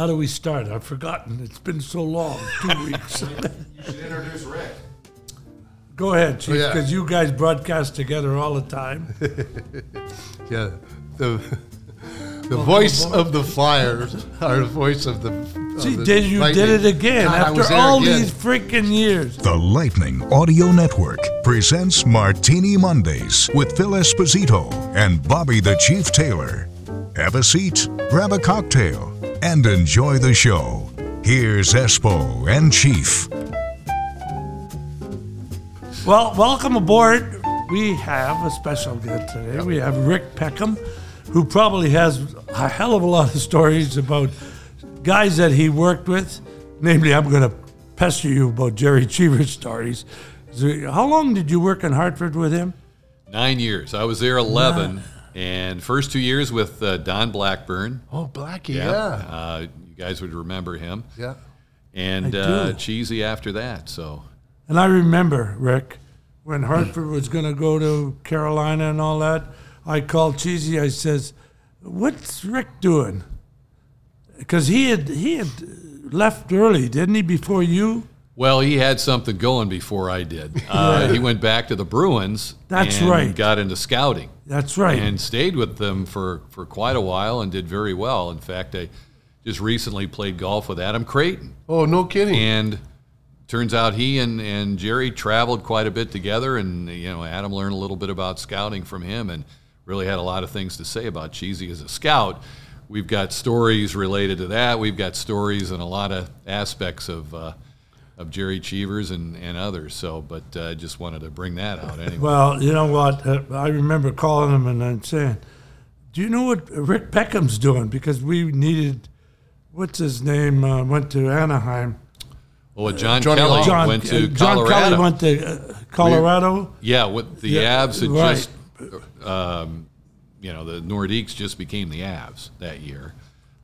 How do we start? I've forgotten. It's been so long, 2 weeks. You should introduce Rick. Go ahead, Chief, because you guys broadcast together all the time. Yeah, the voice of the Flyers, or the voice of the did it again after all these freaking years. The Lightning Audio Network presents Martini Mondays with Phil Esposito and Bobby the Chief Taylor. Have a seat, grab a cocktail, and enjoy the show. Here's Espo and Chief. Well, welcome aboard. We have a special guest today. Yep. We have Rick Peckham, who probably has a hell of a lot of stories about guys that he worked with. Namely, I'm going to pester you about Gerry Cheevers stories. How long did you work in Hartford with him? 9 years. I was there 11. And first 2 years with Don Blackburn. Oh, Blackie, yeah. You guys would remember him. Yeah. And Cheesy after that, so. And I remember, Rick, when Hartford was going to go to Carolina and all that, I called Cheesy. I says, what's Rick doing? Because he had left early, didn't he, before you? Well, he had something going before I did. He went back to the Bruins. That's and right. Got into scouting. That's right. And stayed with them for quite a while and did very well. In fact, I just recently played golf with Adam Creighton. Oh, no kidding. And turns out he and Gerry traveled quite a bit together, and Adam learned a little bit about scouting from him and really had a lot of things to say about Cheesy as a scout. We've got stories related to that. We've got stories and a lot of aspects of Gerry Cheevers and others. So, but I just wanted to bring that out anyway. Well, you know what? I remember calling him and I'm saying, do you know what Rick Peckham's doing? Because we needed, what's his name, went to Anaheim. Well, John Kelly went to Colorado. Yeah, with the Avs had just, the Nordiques just became the Avs that year.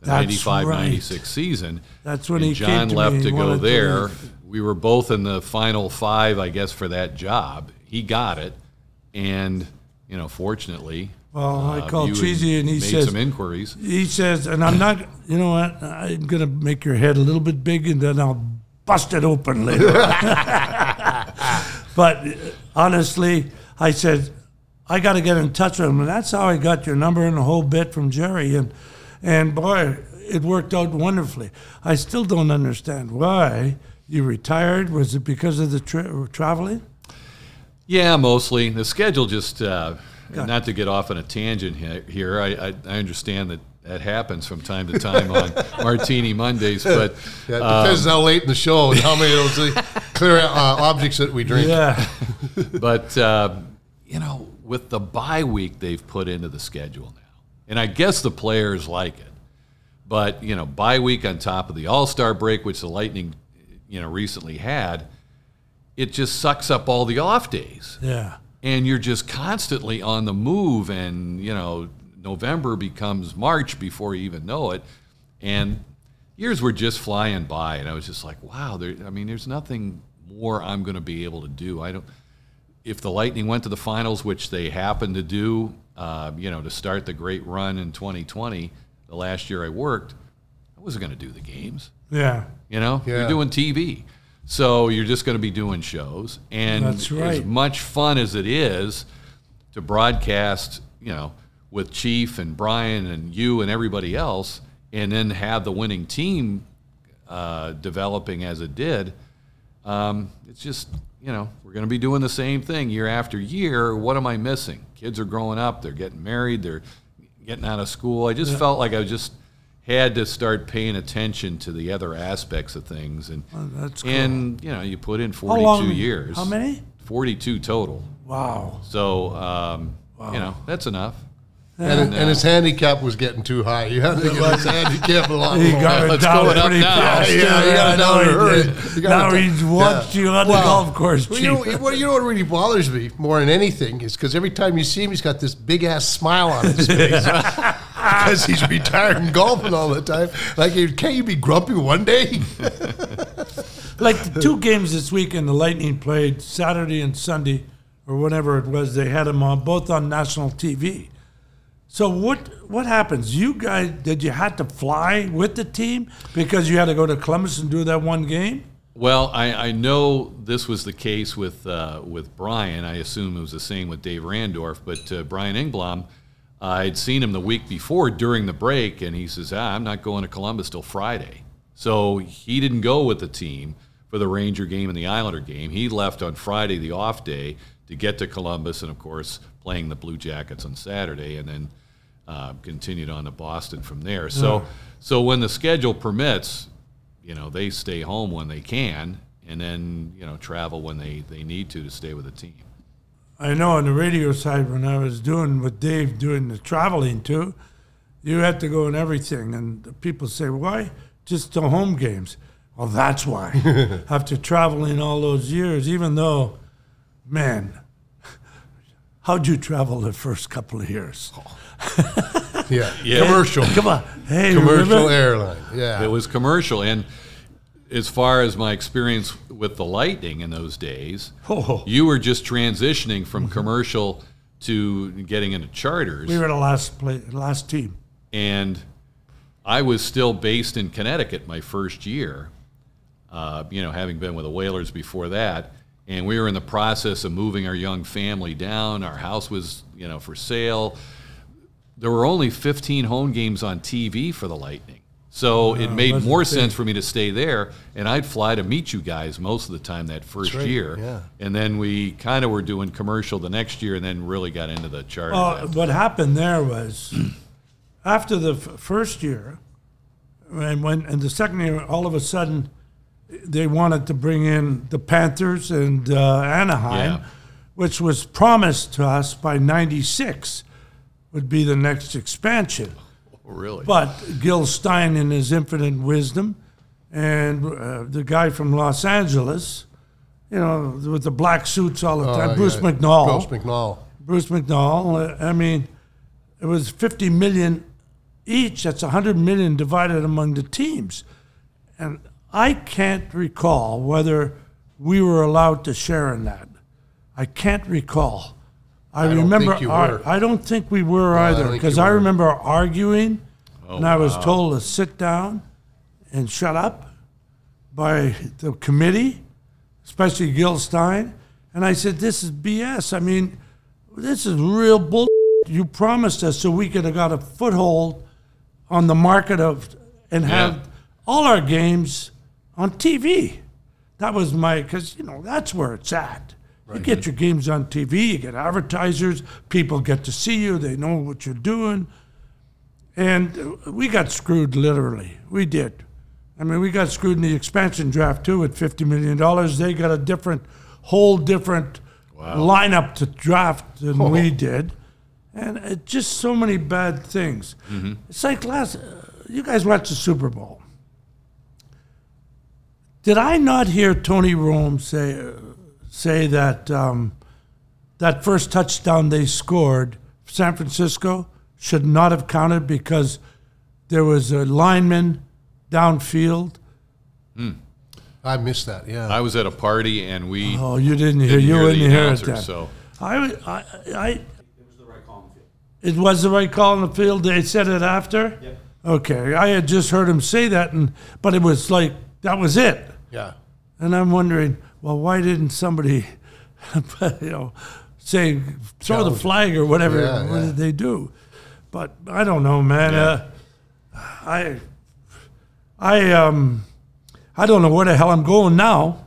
The 95-96 season. That's when John left to go there. We were both in the final five, I guess, for that job. He got it, and fortunately, I called Cheesy and he made some inquiries. He says, and I'm not, what? I'm gonna make your head a little bit big, and then I'll bust it open later. But honestly, I said I got to get in touch with him, and that's how I got your number and the whole bit from Gerry, and boy, it worked out wonderfully. I still don't understand why you retired. Was it because of the traveling? Yeah, mostly. The schedule just, not to get off on a tangent here, I understand that happens from time to time on Martini Mondays, but... Yeah, it depends how late in the show and how many of those clear objects that we drink. Yeah. But, with the bye week they've put into the schedule now, and I guess the players like it. But, bye week on top of the All-Star break, which the Lightning, recently had, it just sucks up all the off days. Yeah. And you're just constantly on the move, and, November becomes March before you even know it. And years were just flying by, and I was just like, wow, there's nothing more I'm going to be able to do. If the Lightning went to the finals, which they happened to do, to start the great run in 2020, the last year I worked, I wasn't going to do the games. Yeah. You're doing TV. So you're just going to be doing shows. And that's right. As much fun as it is to broadcast, with Chief and Brian and you and everybody else, and then have the winning team developing as it did, it's just... we're going to be doing the same thing year after year. What am I missing? Kids are growing up. They're getting married. They're getting out of school. I just felt like I just had to start paying attention to the other aspects of things. And, that's cool. And you put in 42 years. How many? 42 total. Wow. So, that's enough. And his handicap was getting too high. You had to get his handicap a lot more. Let's go it up now. Now he's watched you on the golf course, Chief. What really bothers me more than anything is because every time you see him, he's got this big-ass smile on his face. Because he's retired and golfing all the time. Like, can't you be grumpy one day? Like the two games this weekend, the Lightning played Saturday and Sunday, or whatever it was, they had them on both on national TV. So what happens? You guys, did you have to fly with the team because you had to go to Columbus and do that one game? Well, I know this was the case with Brian. I assume it was the same with Dave Randorf. But Brian Engblom, I'd seen him the week before during the break, and he says, I'm not going to Columbus till Friday. So he didn't go with the team for the Ranger game and the Islander game. He left on Friday, the off day, to get to Columbus and, of course, playing the Blue Jackets on Saturday and then continued on to Boston from there. So when the schedule permits, you know, they stay home when they can and then, you know, travel when they need to stay with the team. I know on the radio side when I was doing with Dave doing the traveling too, you had to go in everything. And people say, why? Just the home games. Well, that's why. After traveling all those years, even though, man, how'd you travel the first couple of years? Yeah. Commercial. Come on. Hey, commercial airline. Yeah. It was commercial. And as far as my experience with the Lightning in those days, you were just transitioning from commercial to getting into charters. We were the last team. And I was still based in Connecticut my first year, you know, having been with the Whalers before that. And we were in the process of moving our young family down. Our house was, you know, for sale. There were only 15 home games on TV for the Lightning. So it made more sense for me to stay there, and I'd fly to meet you guys most of the time that first year. Yeah. And then we kind of were doing commercial the next year and then really got into the charter. What happened there was after the first year, and the second year, all of a sudden they wanted to bring in the Panthers and Anaheim, which was promised to us by 96. Would be the next expansion. Oh, really? But Gil Stein, in his infinite wisdom, and the guy from Los Angeles, you know, with the black suits all the time, Bruce McNall. I mean, it was $50 million each. That's $100 million divided among the teams. And I can't recall whether we were allowed to share in that. I can't recall. I don't think we were either, because I remember arguing, and I was told to sit down and shut up by the committee, especially Gil Stein. And I said, this is BS. I mean, this is real bull. You promised us so we could have got a foothold on the market have all our games on TV. That was because, you know, that's where it's at. Right. You get your games on TV, you get advertisers, people get to see you, they know what you're doing. And we got screwed, literally. We did. I mean, we got screwed in the expansion draft, too, at $50 million. They got a whole different lineup to draft than we did. And just so many bad things. Mm-hmm. It's like you guys watched the Super Bowl. Did I not hear Tony Rome say... say that that first touchdown they scored, San Francisco, should not have counted because there was a lineman downfield. Mm. I missed that, yeah. I was at a party and we... Oh, you didn't hear. You didn't hear it then. So. It was the right call on the field. It was the right call on the field? They said it after? Yeah. Okay, I had just heard him say that, but it was like, that was it. Yeah. And I'm wondering... well, why didn't somebody, you know, say throw the flag or whatever? Yeah, what did they do? But I don't know, man. Yeah. I don't know where the hell I'm going now.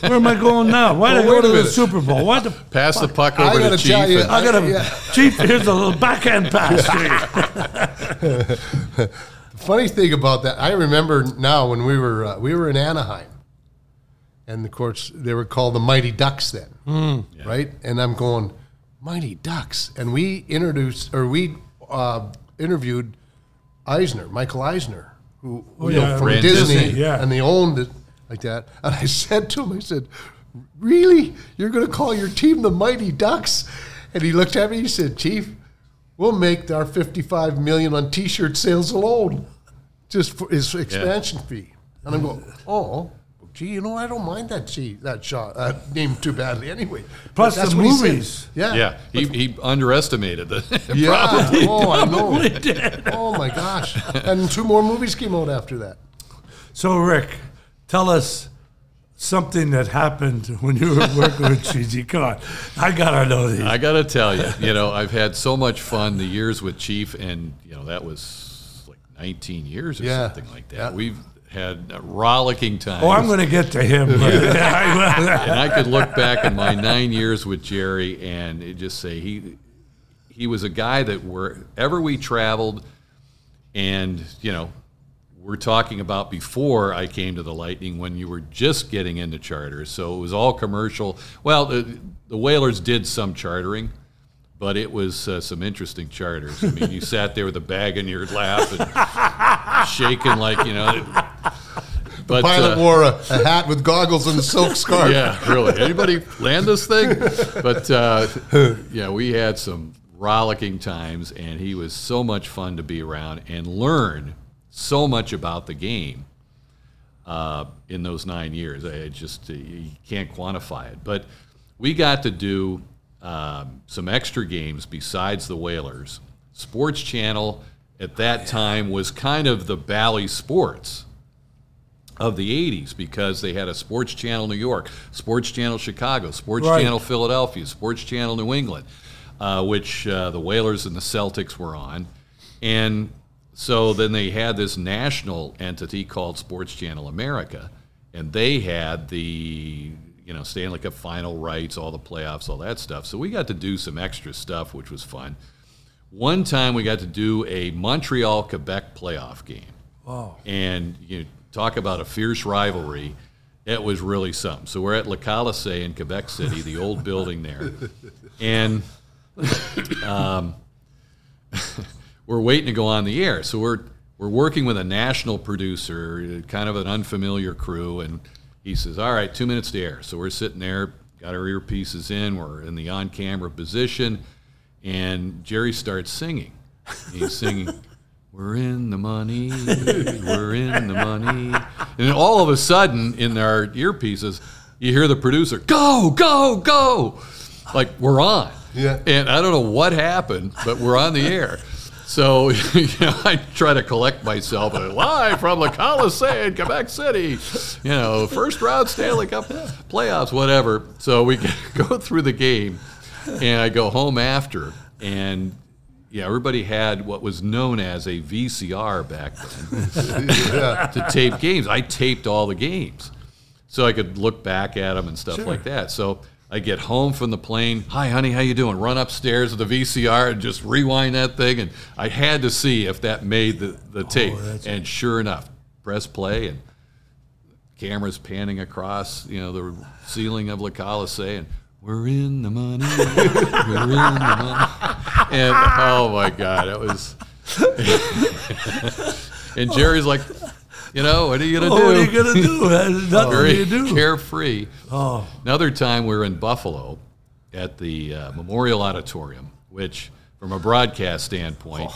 Where am I going now? Why did I go to the Super Bowl? Why the pass fuck? The puck over to Chief? Chief, here's a little backhand pass. The funny thing about that, I remember now when we were in Anaheim. And, of course, they were called the Mighty Ducks then, right? And I'm going, Mighty Ducks. And we interviewed Eisner, Michael Eisner, who from Disney, and they owned it like that. And I said to him, really? You're going to call your team the Mighty Ducks? And he looked at me and he said, Chief, we'll make our $55 million on T-shirt sales alone just for his expansion fee. And I'm going, gee, you know, I don't mind that shot, that name too badly anyway. Plus the movies. Yeah. He underestimated the probably. Oh, I know. Did. Oh, my gosh. And two more movies came out after that. So, Rick, tell us something that happened when you were working with Cheesy. Come on. I got to know these. I got to tell you, I've had so much fun the years with Chief, and, that was like 19 years or something like that. Yeah. We've had a rollicking time. Oh, I'm going to get to him. And I could look back at my 9 years with Gerry and just say he was a guy that wherever we traveled, and, we're talking about before I came to the Lightning when you were just getting into charters. So it was all commercial. Well, the Whalers did some chartering, but it was some interesting charters. I mean, you sat there with a bag in your lap and shaking like, The pilot wore a hat with goggles and a silk scarf. Yeah, really. Anybody land this thing? But, we had some rollicking times, and he was so much fun to be around and learn so much about the game in those 9 years. I just you can't quantify it. But we got to do some extra games besides the Whalers. Sports Channel at that time was kind of the Bally Sports of the 80s because they had a Sports Channel New York, Sports Channel Chicago, Sports Channel Philadelphia, Sports Channel New England, which the Whalers and the Celtics were on. And so then they had this national entity called Sports Channel America, and they had the Stanley Cup final rights, all the playoffs, all that stuff. So we got to do some extra stuff, which was fun. One time we got to do a Montreal-Quebec playoff game. Wow. And you talk about a fierce rivalry. It was really something. So we're at Le Colisée in Quebec City, the old building there. And we're waiting to go on the air. So we're working with a national producer, kind of an unfamiliar crew, and he says, all right, 2 minutes to air. So we're sitting there, got our earpieces in, we're in the on-camera position, and Gerry starts singing. He's singing, we're in the money, we're in the money. And all of a sudden, in our earpieces, you hear the producer, go, go, go. Like, we're on. Yeah. And I don't know what happened, but we're on the air. So, I try to collect myself. Live from the Colisée in Quebec City, first round Stanley Cup playoffs, whatever. So we go through the game, and I go home after. And, everybody had what was known as a VCR back then to tape games. I taped all the games so I could look back at them and stuff like that. So I get home from the plane. Hi, honey, how you doing? Run upstairs with the VCR and just rewind that thing. And I had to see if that made the tape. And sure enough, press play, and cameras panning across, the ceiling of Le Colisée. And we're in the money. We're in the money. And oh, my God, it was. And Jerry's like, what are you going to do? What are you going to do? That's nothing you do. Carefree. Oh. Another time we were in Buffalo at the Memorial Auditorium, which from a broadcast standpoint,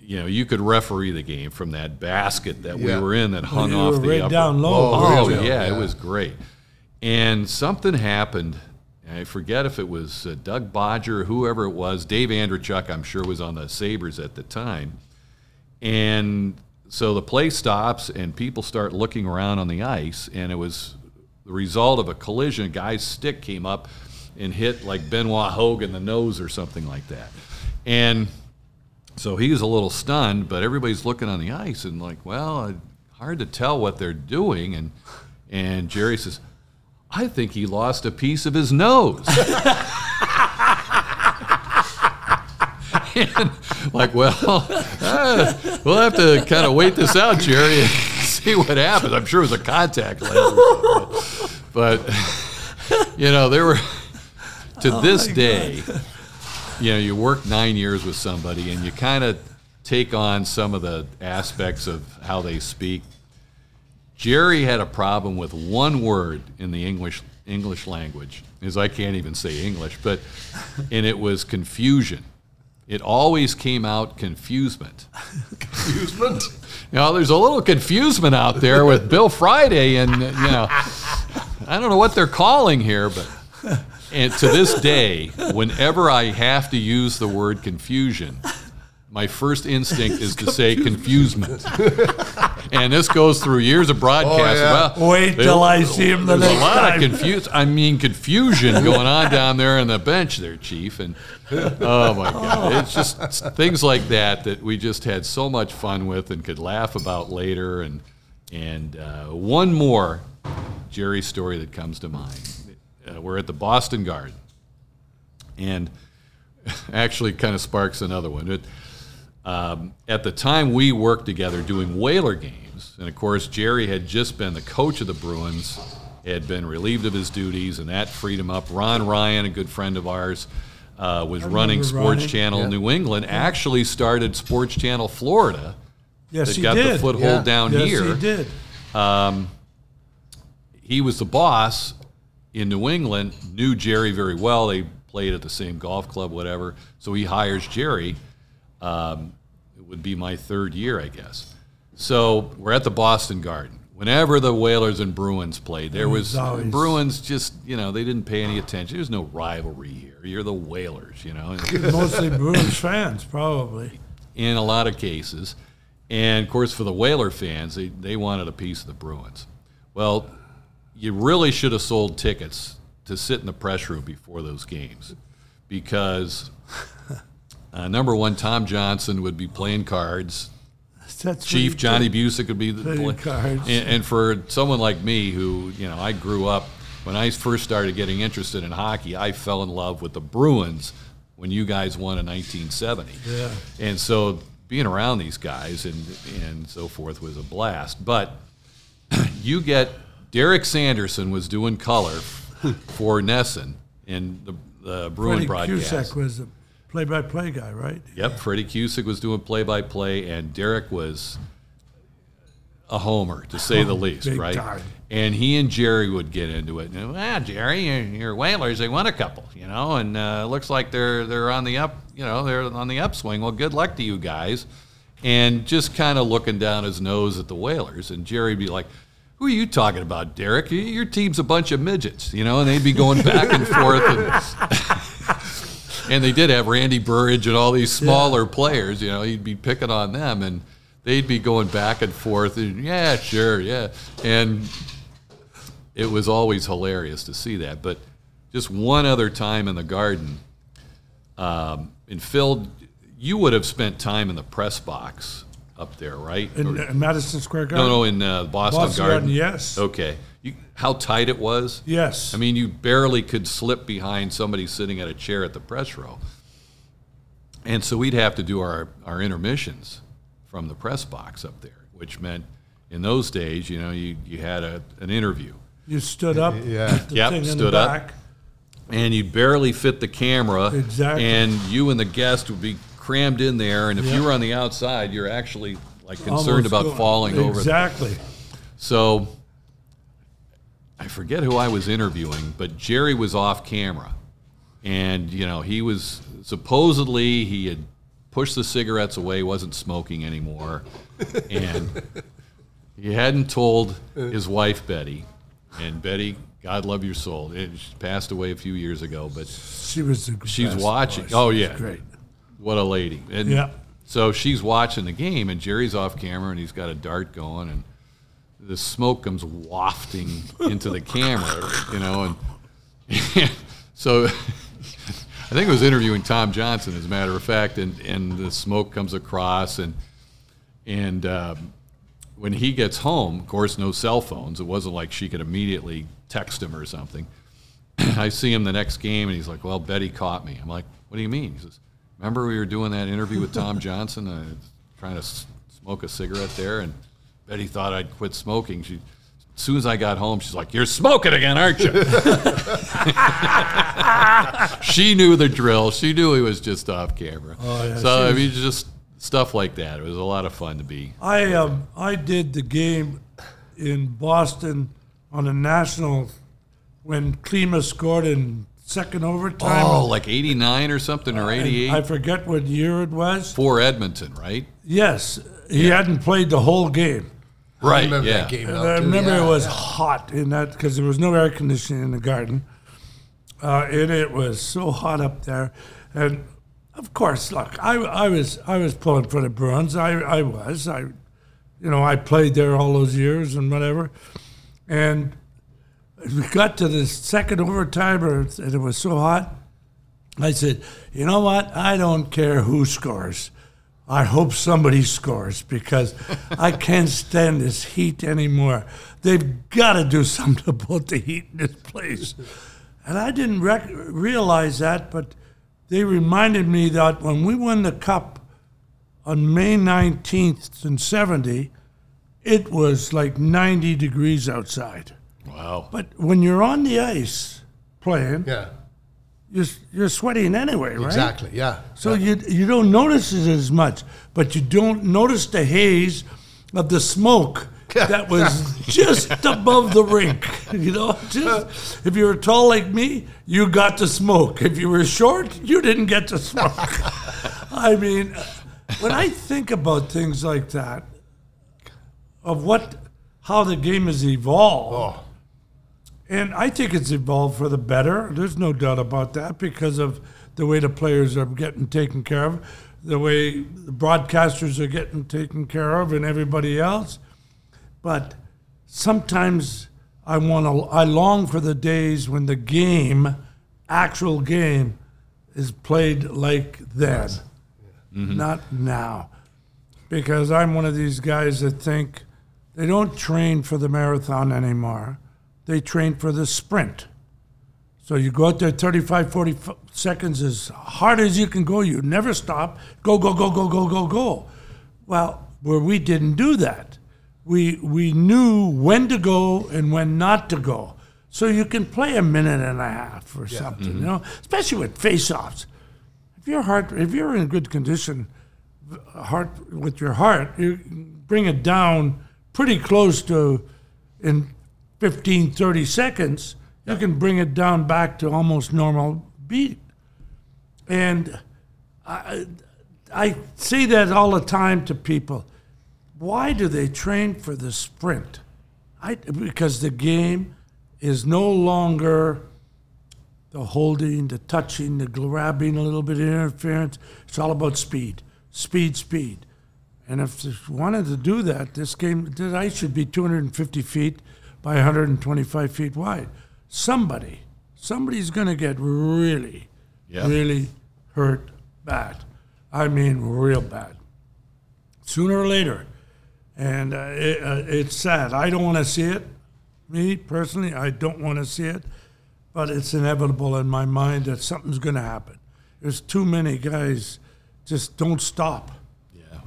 you could referee the game from that basket that we were in that hung off the right upper. Down low. It was great. And something happened. I forget if it was Doug Bodger, whoever it was. Dave Andrichuk, I'm sure, was on the Sabres at the time. And so the play stops, and people start looking around on the ice, and it was the result of a collision. A guy's stick came up and hit, like, Benoit Hogan in the nose or something like that. And so he's a little stunned, but everybody's looking on the ice and like, well, hard to tell what they're doing. And Gerry says, I think he lost a piece of his nose. Like, we'll have to kind of wait this out, Gerry, and see what happens. I'm sure it was a contact lens or something. But, there were, to this day, God. You work 9 years with somebody and you kind of take on some of the aspects of how they speak. Gerry had a problem with one word in the English language, as I can't even say English, and it was confusion. It always came out confusement. You know, there's a little confusement out there with Bill Friday, and you know, I don't know what they're calling here, but and to this day, whenever I have to use the word confusion, my first instinct is to say confusement. And this goes through years of broadcast. Oh, yeah. Well, wait till I see him the next time. There's a lot of confusion going on down there on the bench there, Chief. And oh, my God. It's just things like that we just had so much fun with and could laugh about later. And one more Gerry story that comes to mind. We're at the Boston Garden. And actually kind of sparks another one. At the time, we worked together doing Whaler games. And, of course, Gerry had just been the coach of the Bruins, had been relieved of his duties, and that freed him up. Ron Ryan, a good friend of ours, was running Sports Channel New England, actually started Sports Channel Florida. Yes, he did. That got the foothold down here. Yes, he did. He was the boss in New England, knew Gerry very well. They played at the same golf club, whatever. So he hires Gerry. It would be my third year, I guess. So we're at the Boston Garden. Whenever the Whalers and Bruins played, there was Bruins just, you know, they didn't pay any attention. There's no rivalry here. You're the Whalers, you know. Mostly Bruins fans, probably. In a lot of cases. And, of course, for the Whaler fans, they wanted a piece of the Bruins. Well, you really should have sold tickets to sit in the press room before those games because... number one, Tom Johnson would be playing cards. That's Chief Johnny Bucyk would be playing cards. And for someone like me who, you know, I grew up, when I first started getting interested in hockey, I fell in love with the Bruins when you guys won in 1970. Yeah. And so being around these guys and so forth was a blast. But you get Derek Sanderson was doing color for NESN in the Bruin broadcast. Freddie Cusick was the play-by-play guy, right? Yep, Freddie Cusick was doing play-by-play, and Derek was a homer, to say the least, right? Time. And he and Gerry would get into it. And, Gerry, your Whalers, they won a couple, you know, and looks like they're on the up, you know, they're on the upswing. Well, good luck to you guys. And just kind of looking down his nose at the Whalers, and Gerry would be like, who are you talking about, Derek? Your team's a bunch of midgets, you know, and they'd be going back and forth. And they did have Randy Burridge and all these smaller players, you know, he'd be picking on them, and they'd be going back and forth, and and it was always hilarious to see that. But just one other time in the Garden, and Phil, you would have spent time in the press box up there, right? In Madison Square Garden? No, in Boston Garden, yes. Okay. How tight it was? Yes. I mean, you barely could slip behind somebody sitting at a chair at the press row. And so we'd have to do our intermissions from the press box up there, which meant in those days, you know, you had an interview. You stood up. Yeah. Yep, stood up. And you barely fit the camera. Exactly. And you and the guest would be crammed in there. And if you were on the outside, you're actually like concerned about falling over. Exactly. So... I forget who I was interviewing, but Gerry was off camera. And, you know, he was supposedly he had pushed the cigarettes away, wasn't smoking anymore. And he hadn't told his wife, Betty. And Betty, God love your soul. She passed away a few years ago, but she was the she's watching. She was great. What a lady. And so she's watching the game, and Jerry's off camera, and he's got a dart going, and the smoke comes wafting into the camera, you know, and so I think I was interviewing Tom Johnson, as a matter of fact, and the smoke comes across, and when he gets home, of course, no cell phones. It wasn't like she could immediately text him or something. I see him the next game, and he's like, well, Betty caught me. I'm like, what do you mean? He says, remember we were doing that interview with Tom Johnson, trying to smoke a cigarette there, and Betty thought I'd quit smoking. As soon as I got home, she's like, you're smoking again, aren't you? She knew the drill. She knew he was just off camera. Oh, yeah, so, I mean, just stuff like that. It was a lot of fun to be. I did the game in Boston on the National when Klima scored in second overtime. Oh, like 89 or something, or 88? I forget what year it was. For Edmonton, right? Yes. He hadn't played the whole game. Right, I remember that game. And I remember it was hot in that because there was no air conditioning in the Garden. And it was so hot up there. And, of course, look, I was pulling for the Bruins. I played there all those years and whatever. And we got to the second overtime, and it was so hot. I said, you know what? I don't care who scores. I hope somebody scores because I can't stand this heat anymore. They've got to do something about the heat in this place. And I didn't realize that, but they reminded me that when we won the Cup on May 19th in 70, it was like 90 degrees outside. Wow. But when you're on the ice playing, you're sweating anyway, right? Exactly, yeah. So you don't notice it as much, but you don't notice the haze of the smoke that was just above the rink. You know, just, if you were tall like me, you got the smoke. If you were short, you didn't get the smoke. I mean, when I think about things like that, of how the game has evolved, and I think it's evolved for the better. There's no doubt about that because of the way the players are getting taken care of, the way the broadcasters are getting taken care of, and everybody else. But sometimes I long for the days when the game, actual game, is played like then, not now. Because I'm one of these guys that think they don't train for the marathon anymore. They train for the sprint. So you go out there 35, 40 seconds as hard as you can go. You never stop. Go, go, go, go, go, go, go. Well, where we didn't do that. We knew when to go and when not to go. So you can play a minute and a half or something, you know, especially with face-offs. If you're in good condition with your heart, you bring it down pretty close to in 15, 30 seconds, you can bring it down back to almost normal beat. And I say that all the time to people. Why do they train for the sprint? Because the game is no longer the holding, the touching, the grabbing, a little bit of interference. It's all about speed, speed, speed. And if they wanted to do that, this ice should be 250 feet by 125 feet wide. Somebody's going to get really, really hurt bad. I mean real bad. Sooner or later. And it's sad. I don't want to see it. Me, personally, I don't want to see it. But it's inevitable in my mind that something's going to happen. There's too many guys just don't stop.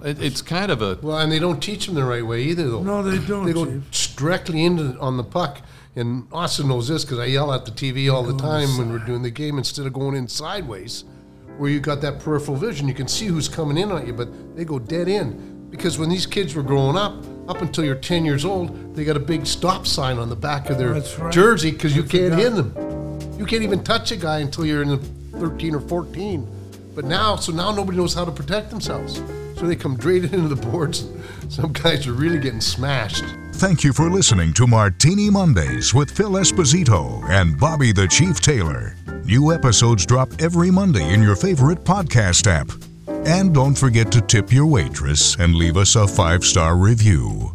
It's kind of a... Well, and they don't teach them the right way either, though. No, they don't, They go directly on the puck. And Austin knows this because I yell at the TV all the time when we're doing the game instead of going in sideways where you got that peripheral vision. You can see who's coming in on you, but they go dead in. Because when these kids were growing up until you're 10 years old, they got a big stop sign on the back of their jersey because you can't hit them. You can't even touch a guy until you're in the 13 or 14. But now nobody knows how to protect themselves. So they come draining into the boards. Some guys are really getting smashed. Thank you for listening to Martini Mondays with Phil Esposito and Bobby the Chief Taylor. New episodes drop every Monday in your favorite podcast app. And don't forget to tip your waitress and leave us a 5-star review.